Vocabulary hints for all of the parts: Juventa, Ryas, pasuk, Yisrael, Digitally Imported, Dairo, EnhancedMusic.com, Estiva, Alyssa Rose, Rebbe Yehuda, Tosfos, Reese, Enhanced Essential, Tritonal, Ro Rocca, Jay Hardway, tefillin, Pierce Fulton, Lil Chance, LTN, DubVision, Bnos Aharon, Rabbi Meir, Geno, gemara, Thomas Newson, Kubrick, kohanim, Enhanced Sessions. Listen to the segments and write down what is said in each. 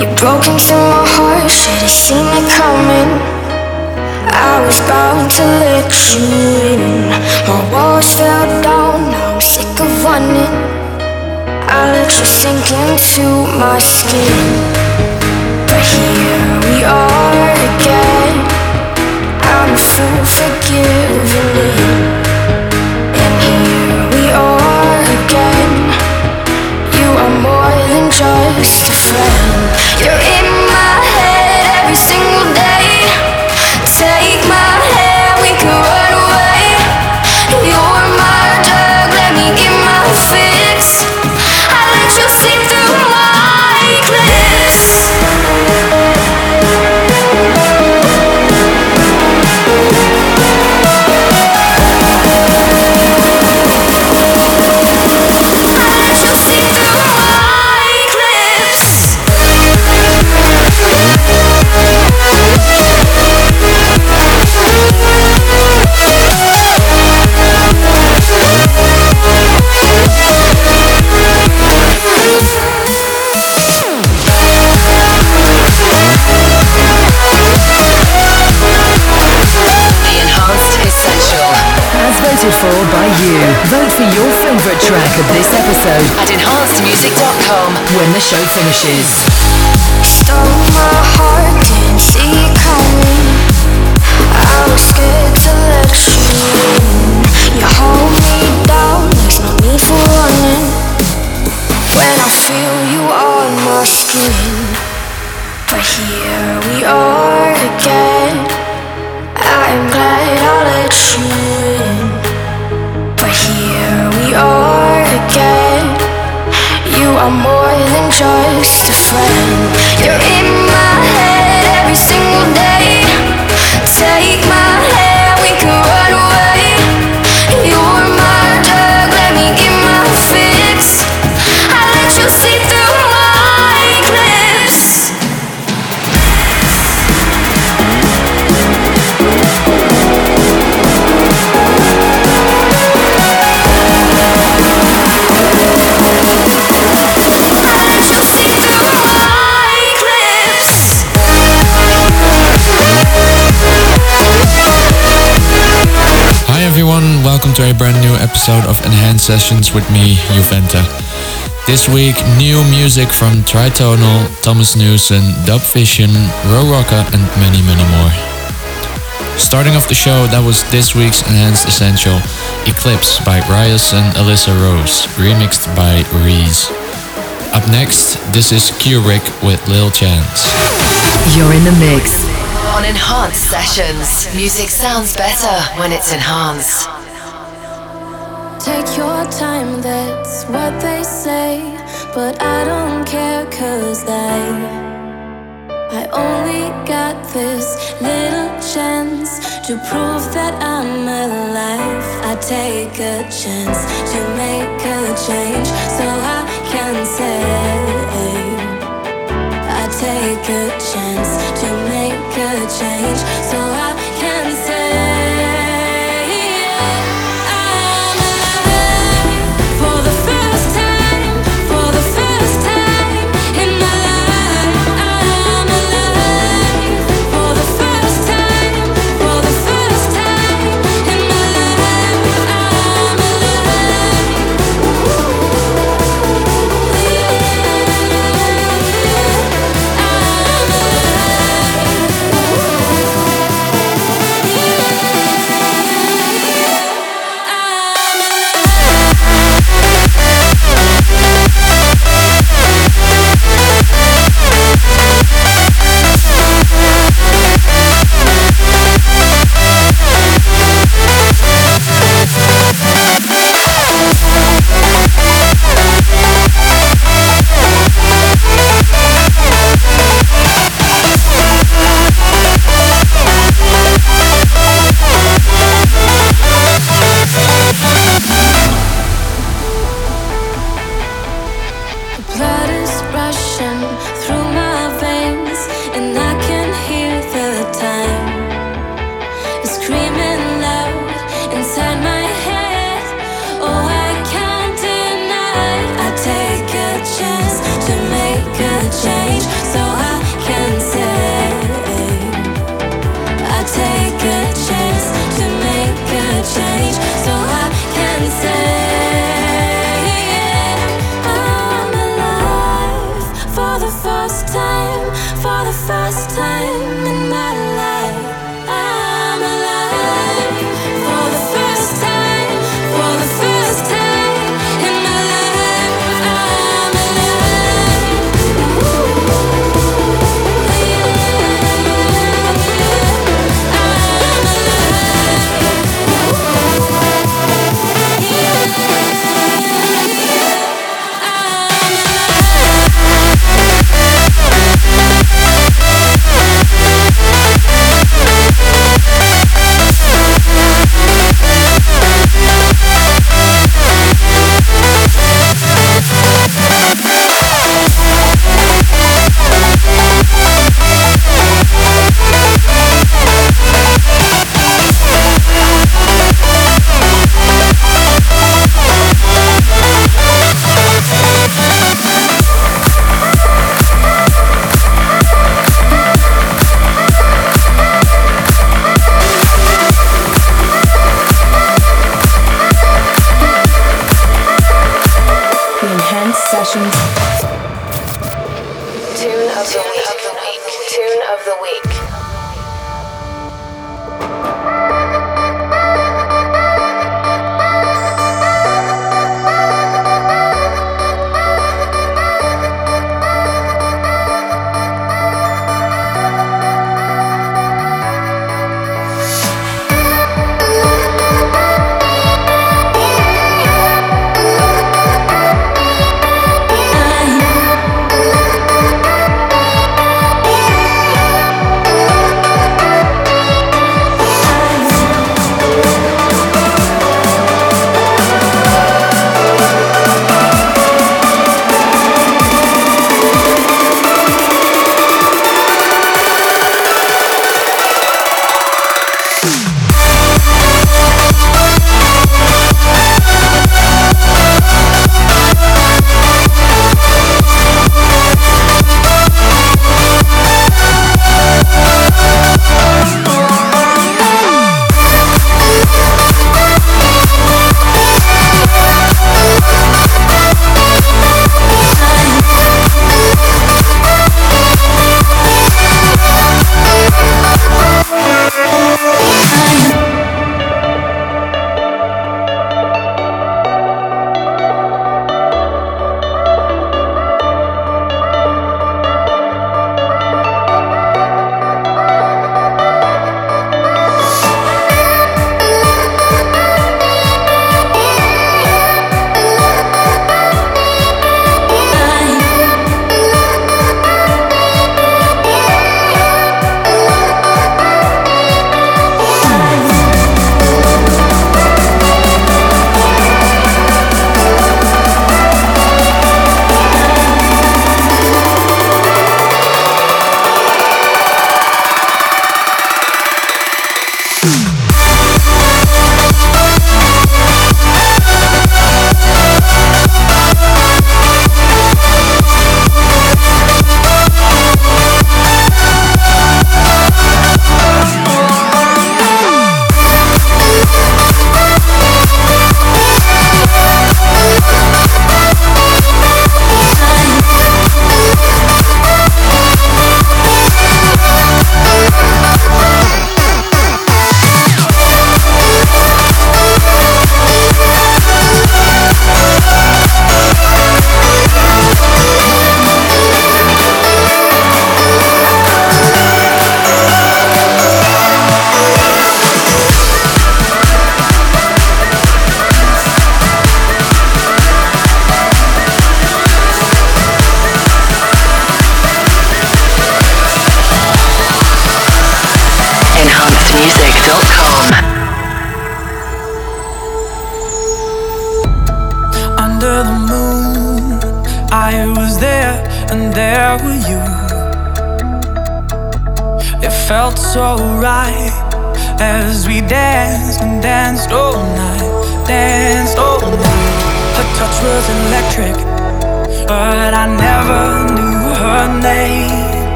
You broke into my heart, should have seen it coming. I was bound to let you in. My walls fell down, now I'm sick of running. I let you sink into my skin. But here we are again. I'm a fool for giving in. And here we are again. You are more than just a friend. You're in my head every single day. Take my hand, we can run away. You're my drug, let me get my fix. I let you slip through like this. I let you slip through like this. Voted for by you. Vote for your favourite track of this episode at EnhancedMusic.com when the show finishes. Stole my heart, didn't see it coming. I was scared to let you in. You hold me down, there's no need for running. When I feel you on my skin. But here we are again. I am glad I let you in. Here we are again. You are more than just a friend. You're in my head every single day. Take my hand, we can run away. You're my drug, let me get my fix. I let you see through like this. Hi everyone, welcome to a brand new episode of Enhanced Sessions with me, Juventa. This week, new music from Tritonal, Thomas Newson, DubVision, Ro Rocca, and many, many more. Starting off the show, that was this week's Enhanced Essential, Eclipse by Ryas and Alyssa Rose, remixed by Reese. Up next, this is Kubrick with Lil Chance. You're in the mix on Enhanced Sessions. Music sounds better when it's enhanced. Take your time, that's what they say. But I don't care, cause I only got this little chance to prove that I'm alive. I take a chance to make a change, so I can say take a chance to make a change, so I can say I'm alive for the first time. For the first time in my life, I'm alive for the first time. For the first time in my life, I'm alive. Yeah.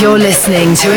You're listening to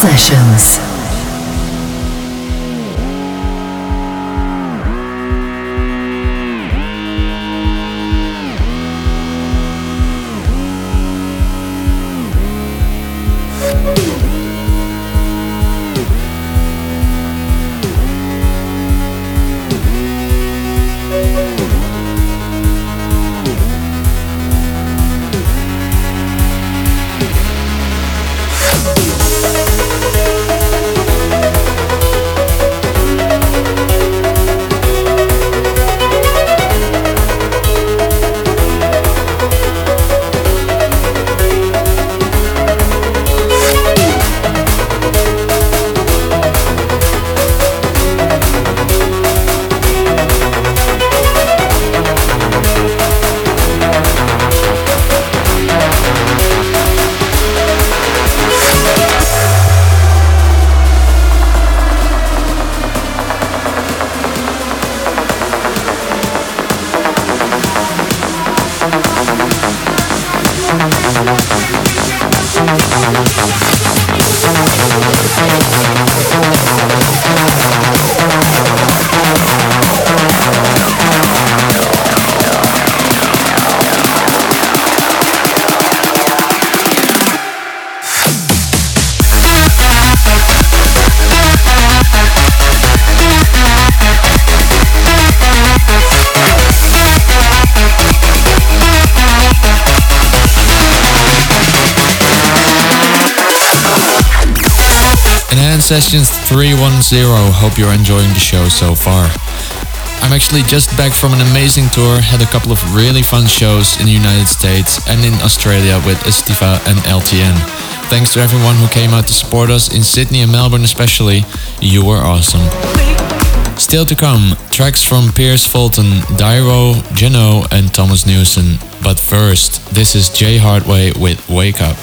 Sessions. Sessions 310. Hope you're enjoying the show so far. I'm actually just back from an amazing tour, had a couple of really fun shows in the United States and in Australia with Estiva and LTN. Thanks to everyone who came out to support us in Sydney and Melbourne especially. You were awesome. Still to come, tracks from Pierce Fulton, Dairo, Geno and Thomas Newson. But first, this is Jay Hardway with Wake Up.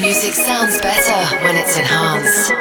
Music sounds better when it's enhanced.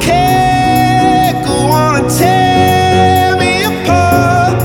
Take, wanna tear me apart.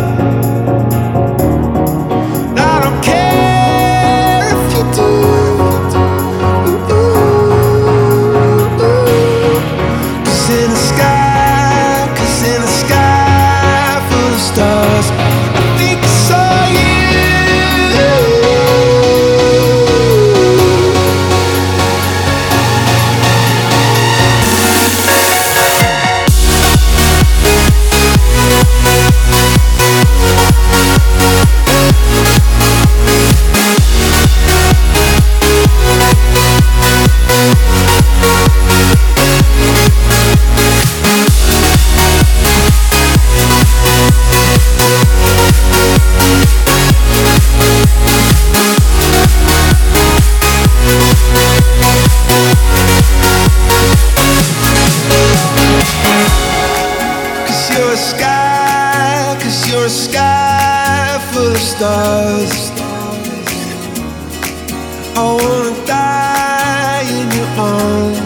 I wanna die in your arms.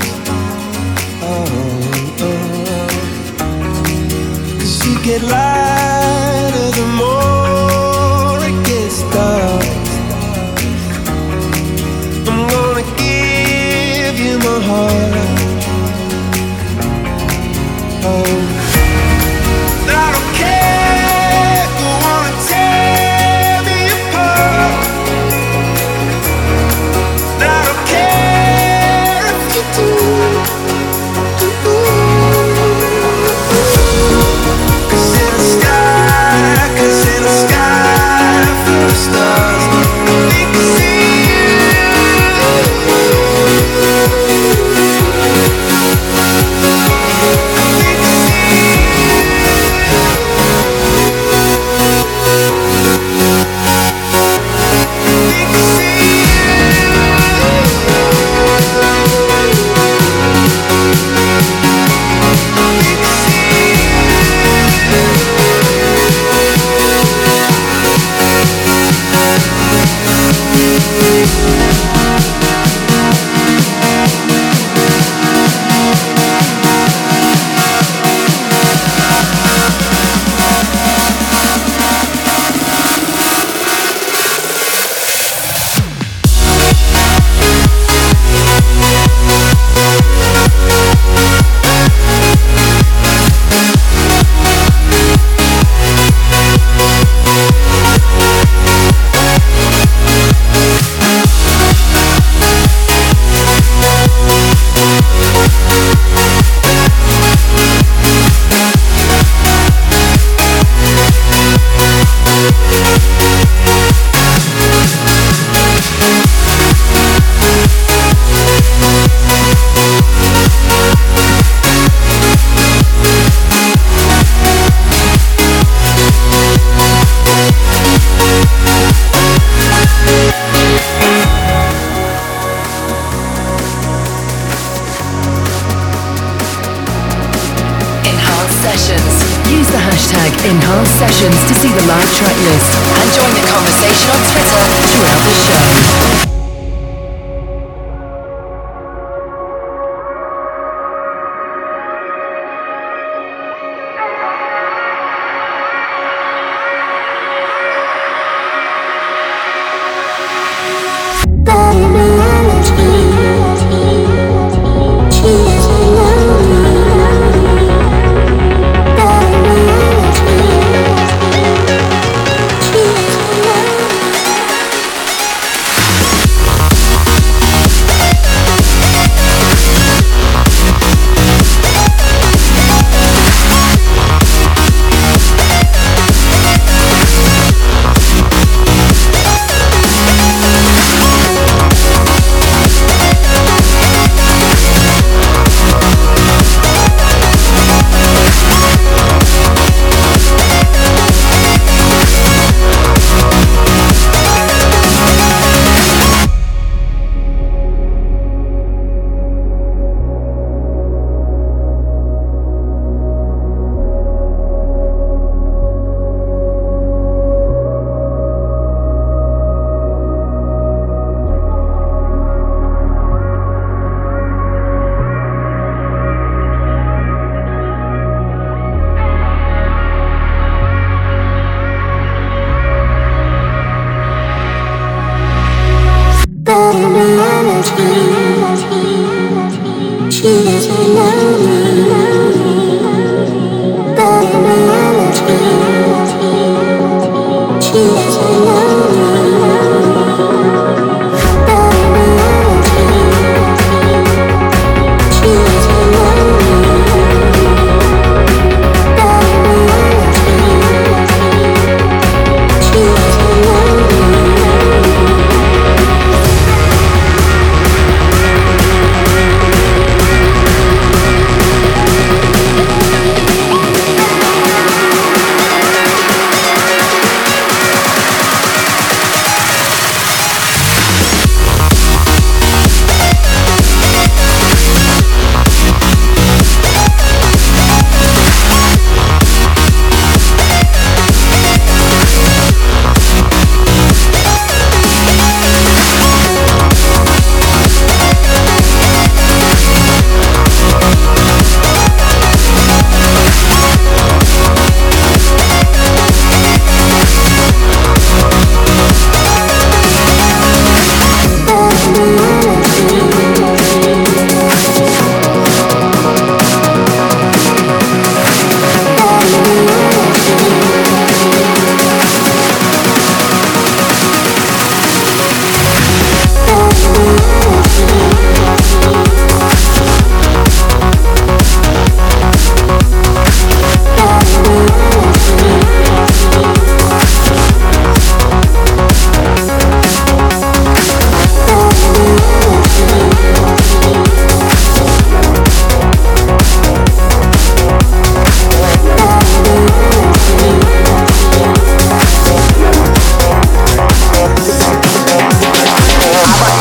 Oh, oh. 'Cause you get lighter the more it gets dark. I'm gonna give you my heart. Oh.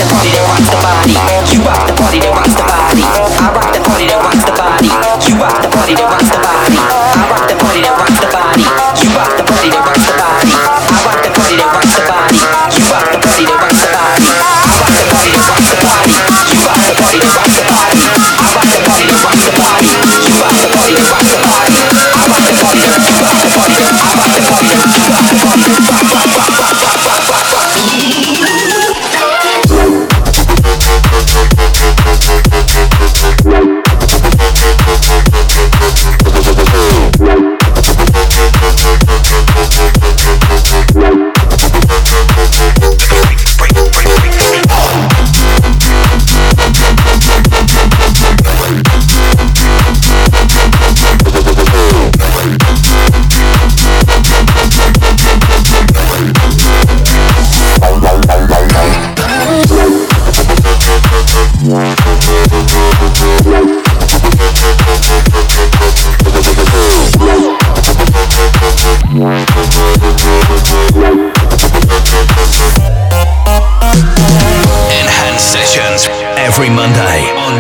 the party that rocks the body. You rock the party that rocks the body. I rock the party that rocks the body. You rock the party that rocks the body. I rock the party that rocks the body. You rock the party that rocks the body. I rock the party that rocks the body. You rock the party that rocks the body. I rock the party that rocks the body. You rock the party that rocks the body. I rock the party that rocks the body. You rock the party that rocks the body. I rock the party that you rock the party. I rock the party that you rock the party.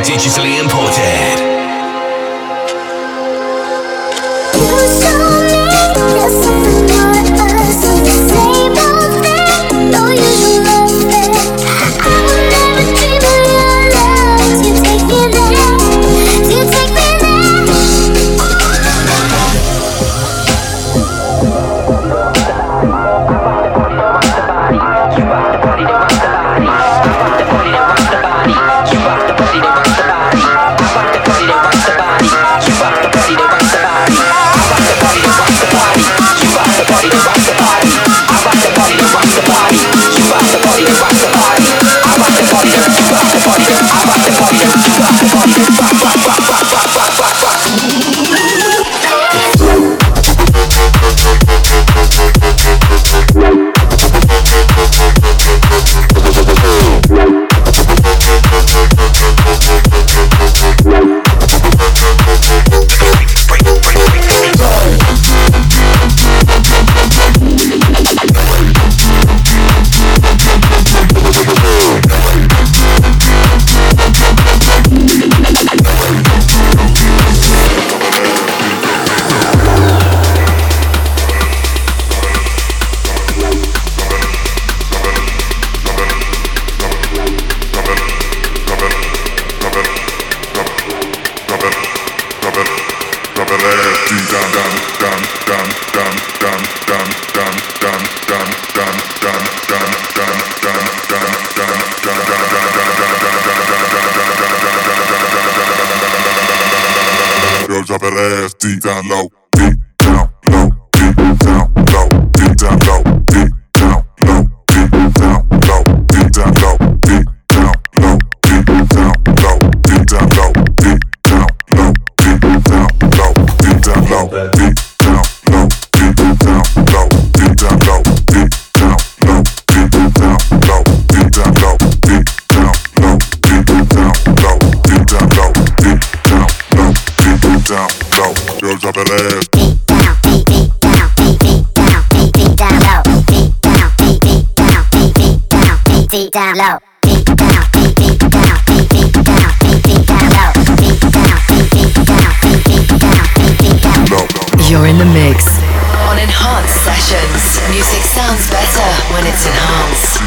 Digitally Imported. You're in the mix on Enhanced Sessions. Music sounds better when it's enhanced.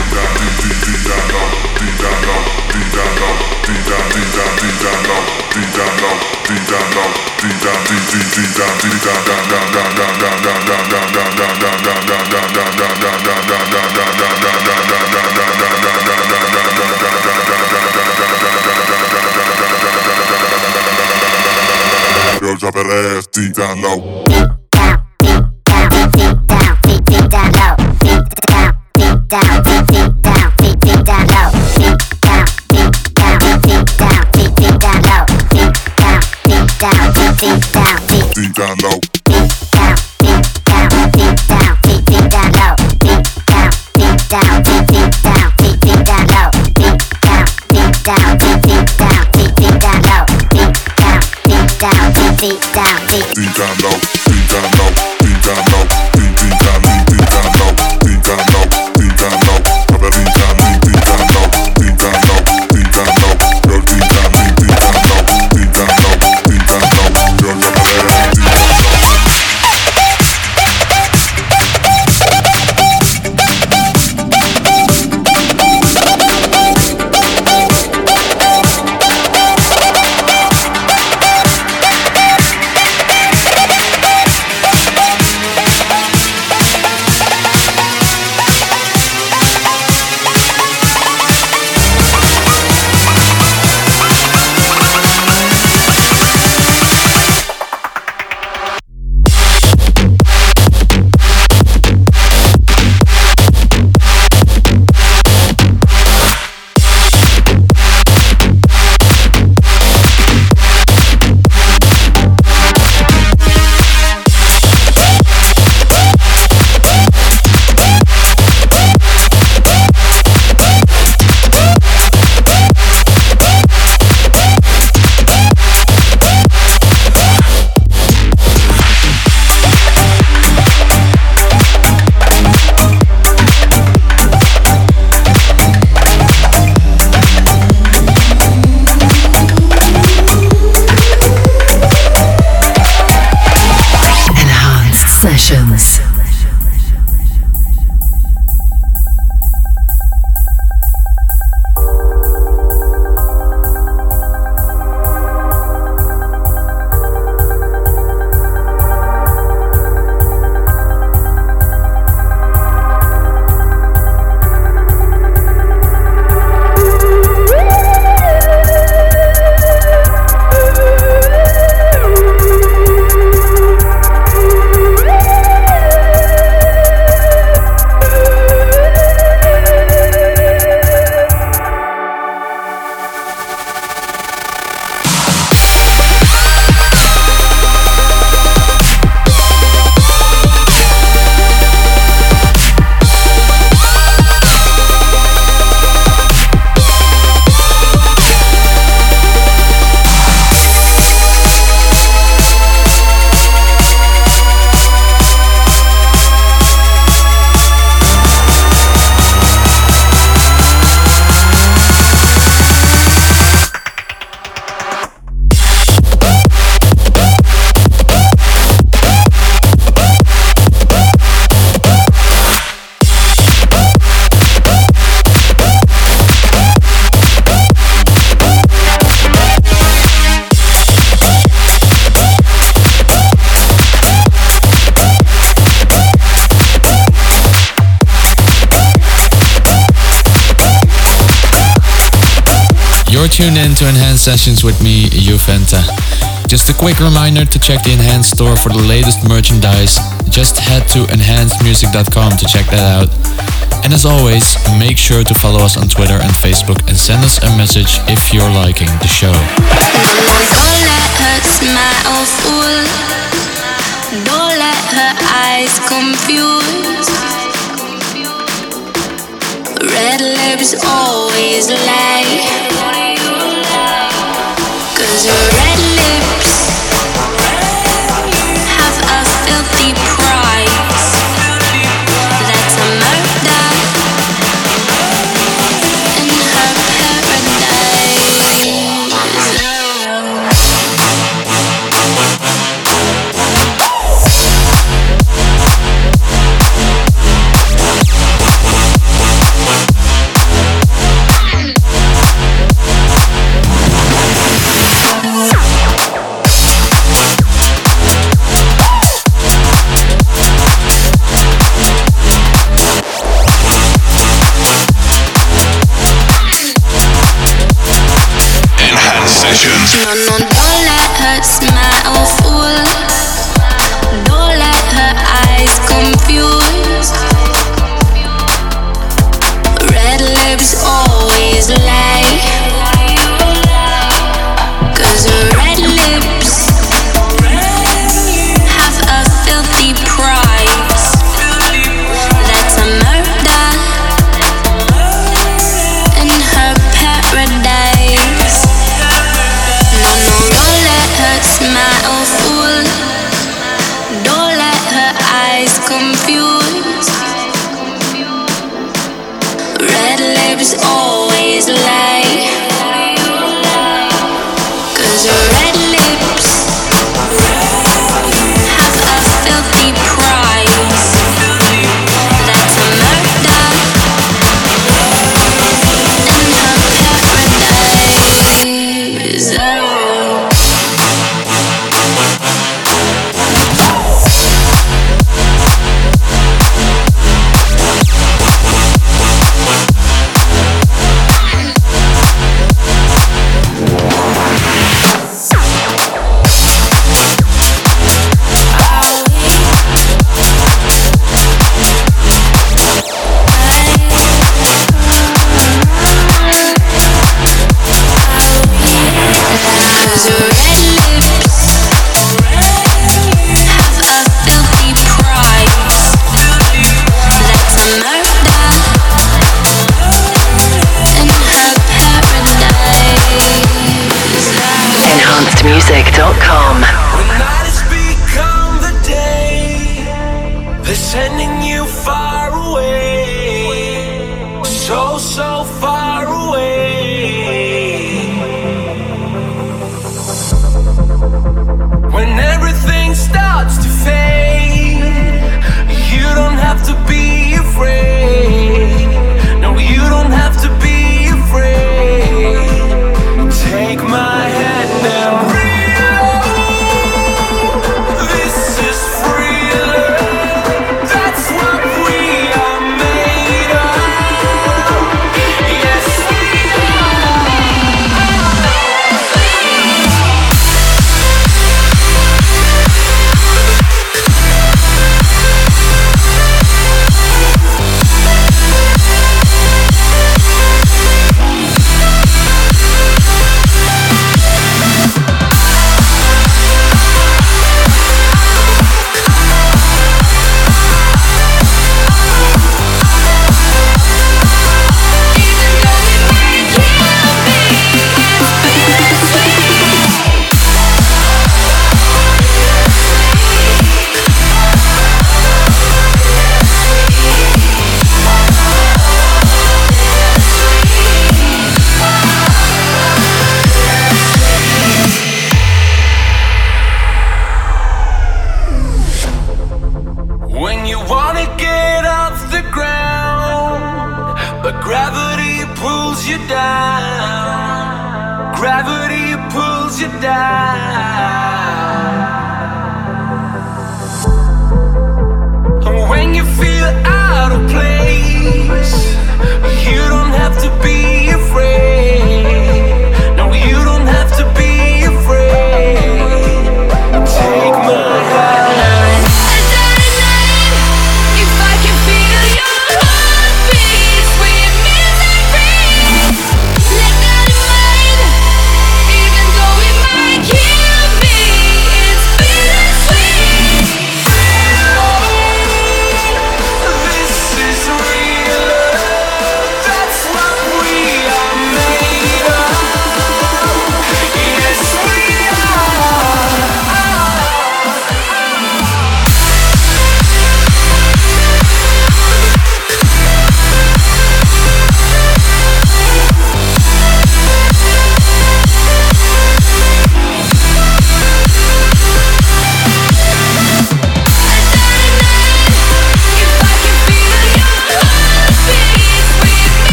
Girl, drop that ass deep down low. Down low. You're tuned in to Enhanced Sessions with me, Juventa. Just a quick reminder to check the Enhanced store for the latest merchandise. Just head to EnhancedMusic.com to check that out. And as always, make sure to follow us on Twitter and Facebook and send us a message if you're liking the show. Boy, don't let her smile fool. Don't let her eyes confuse. Red lips always lie. 'Cause her red lips have a filthy price. That's a murder in her EnhancedMusic.com. When night has become the day, they're sending you far away, so, so far away. When everything starts to fade, you don't have to be afraid. No, you don't have to be afraid. Take my hand. You don't have to be afraid.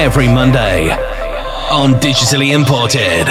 every Monday on Digitally Imported.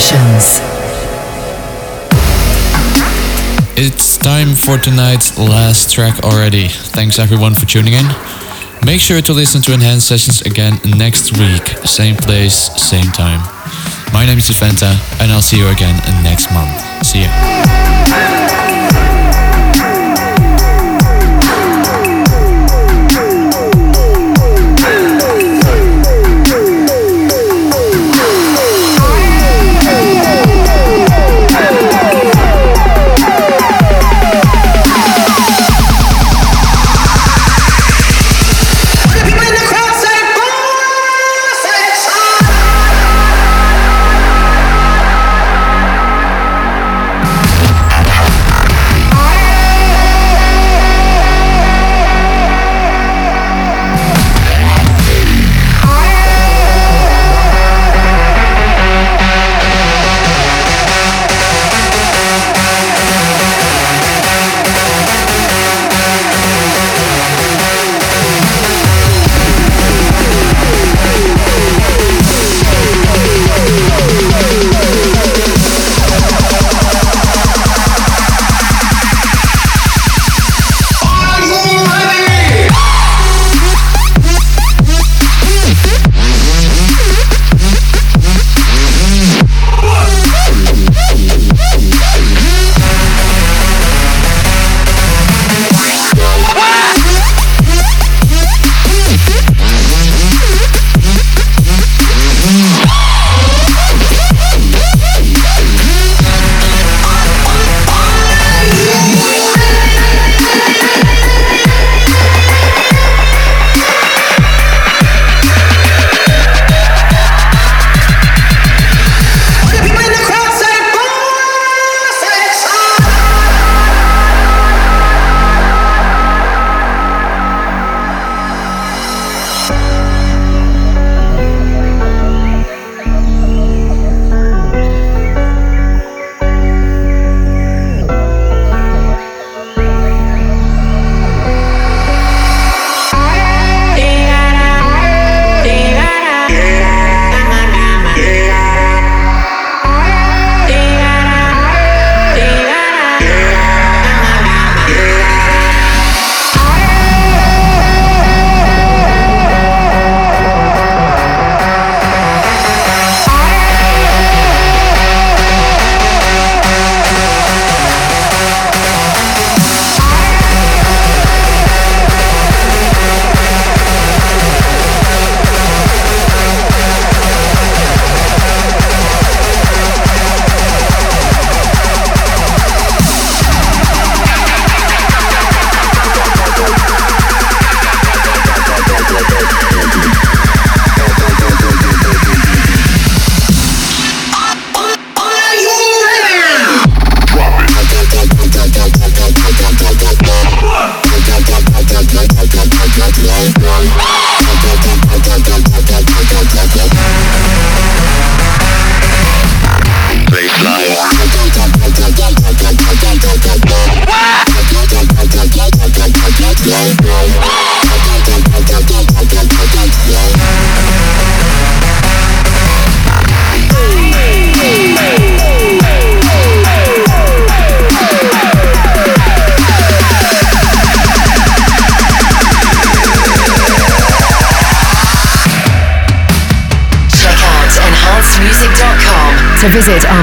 Sessions. It's time for tonight's last track already. Thanks everyone for tuning in. Make sure to listen to Enhanced Sessions again next week. Same place, same time. My name is Juventa and I'll see you again next month. See ya. To visit our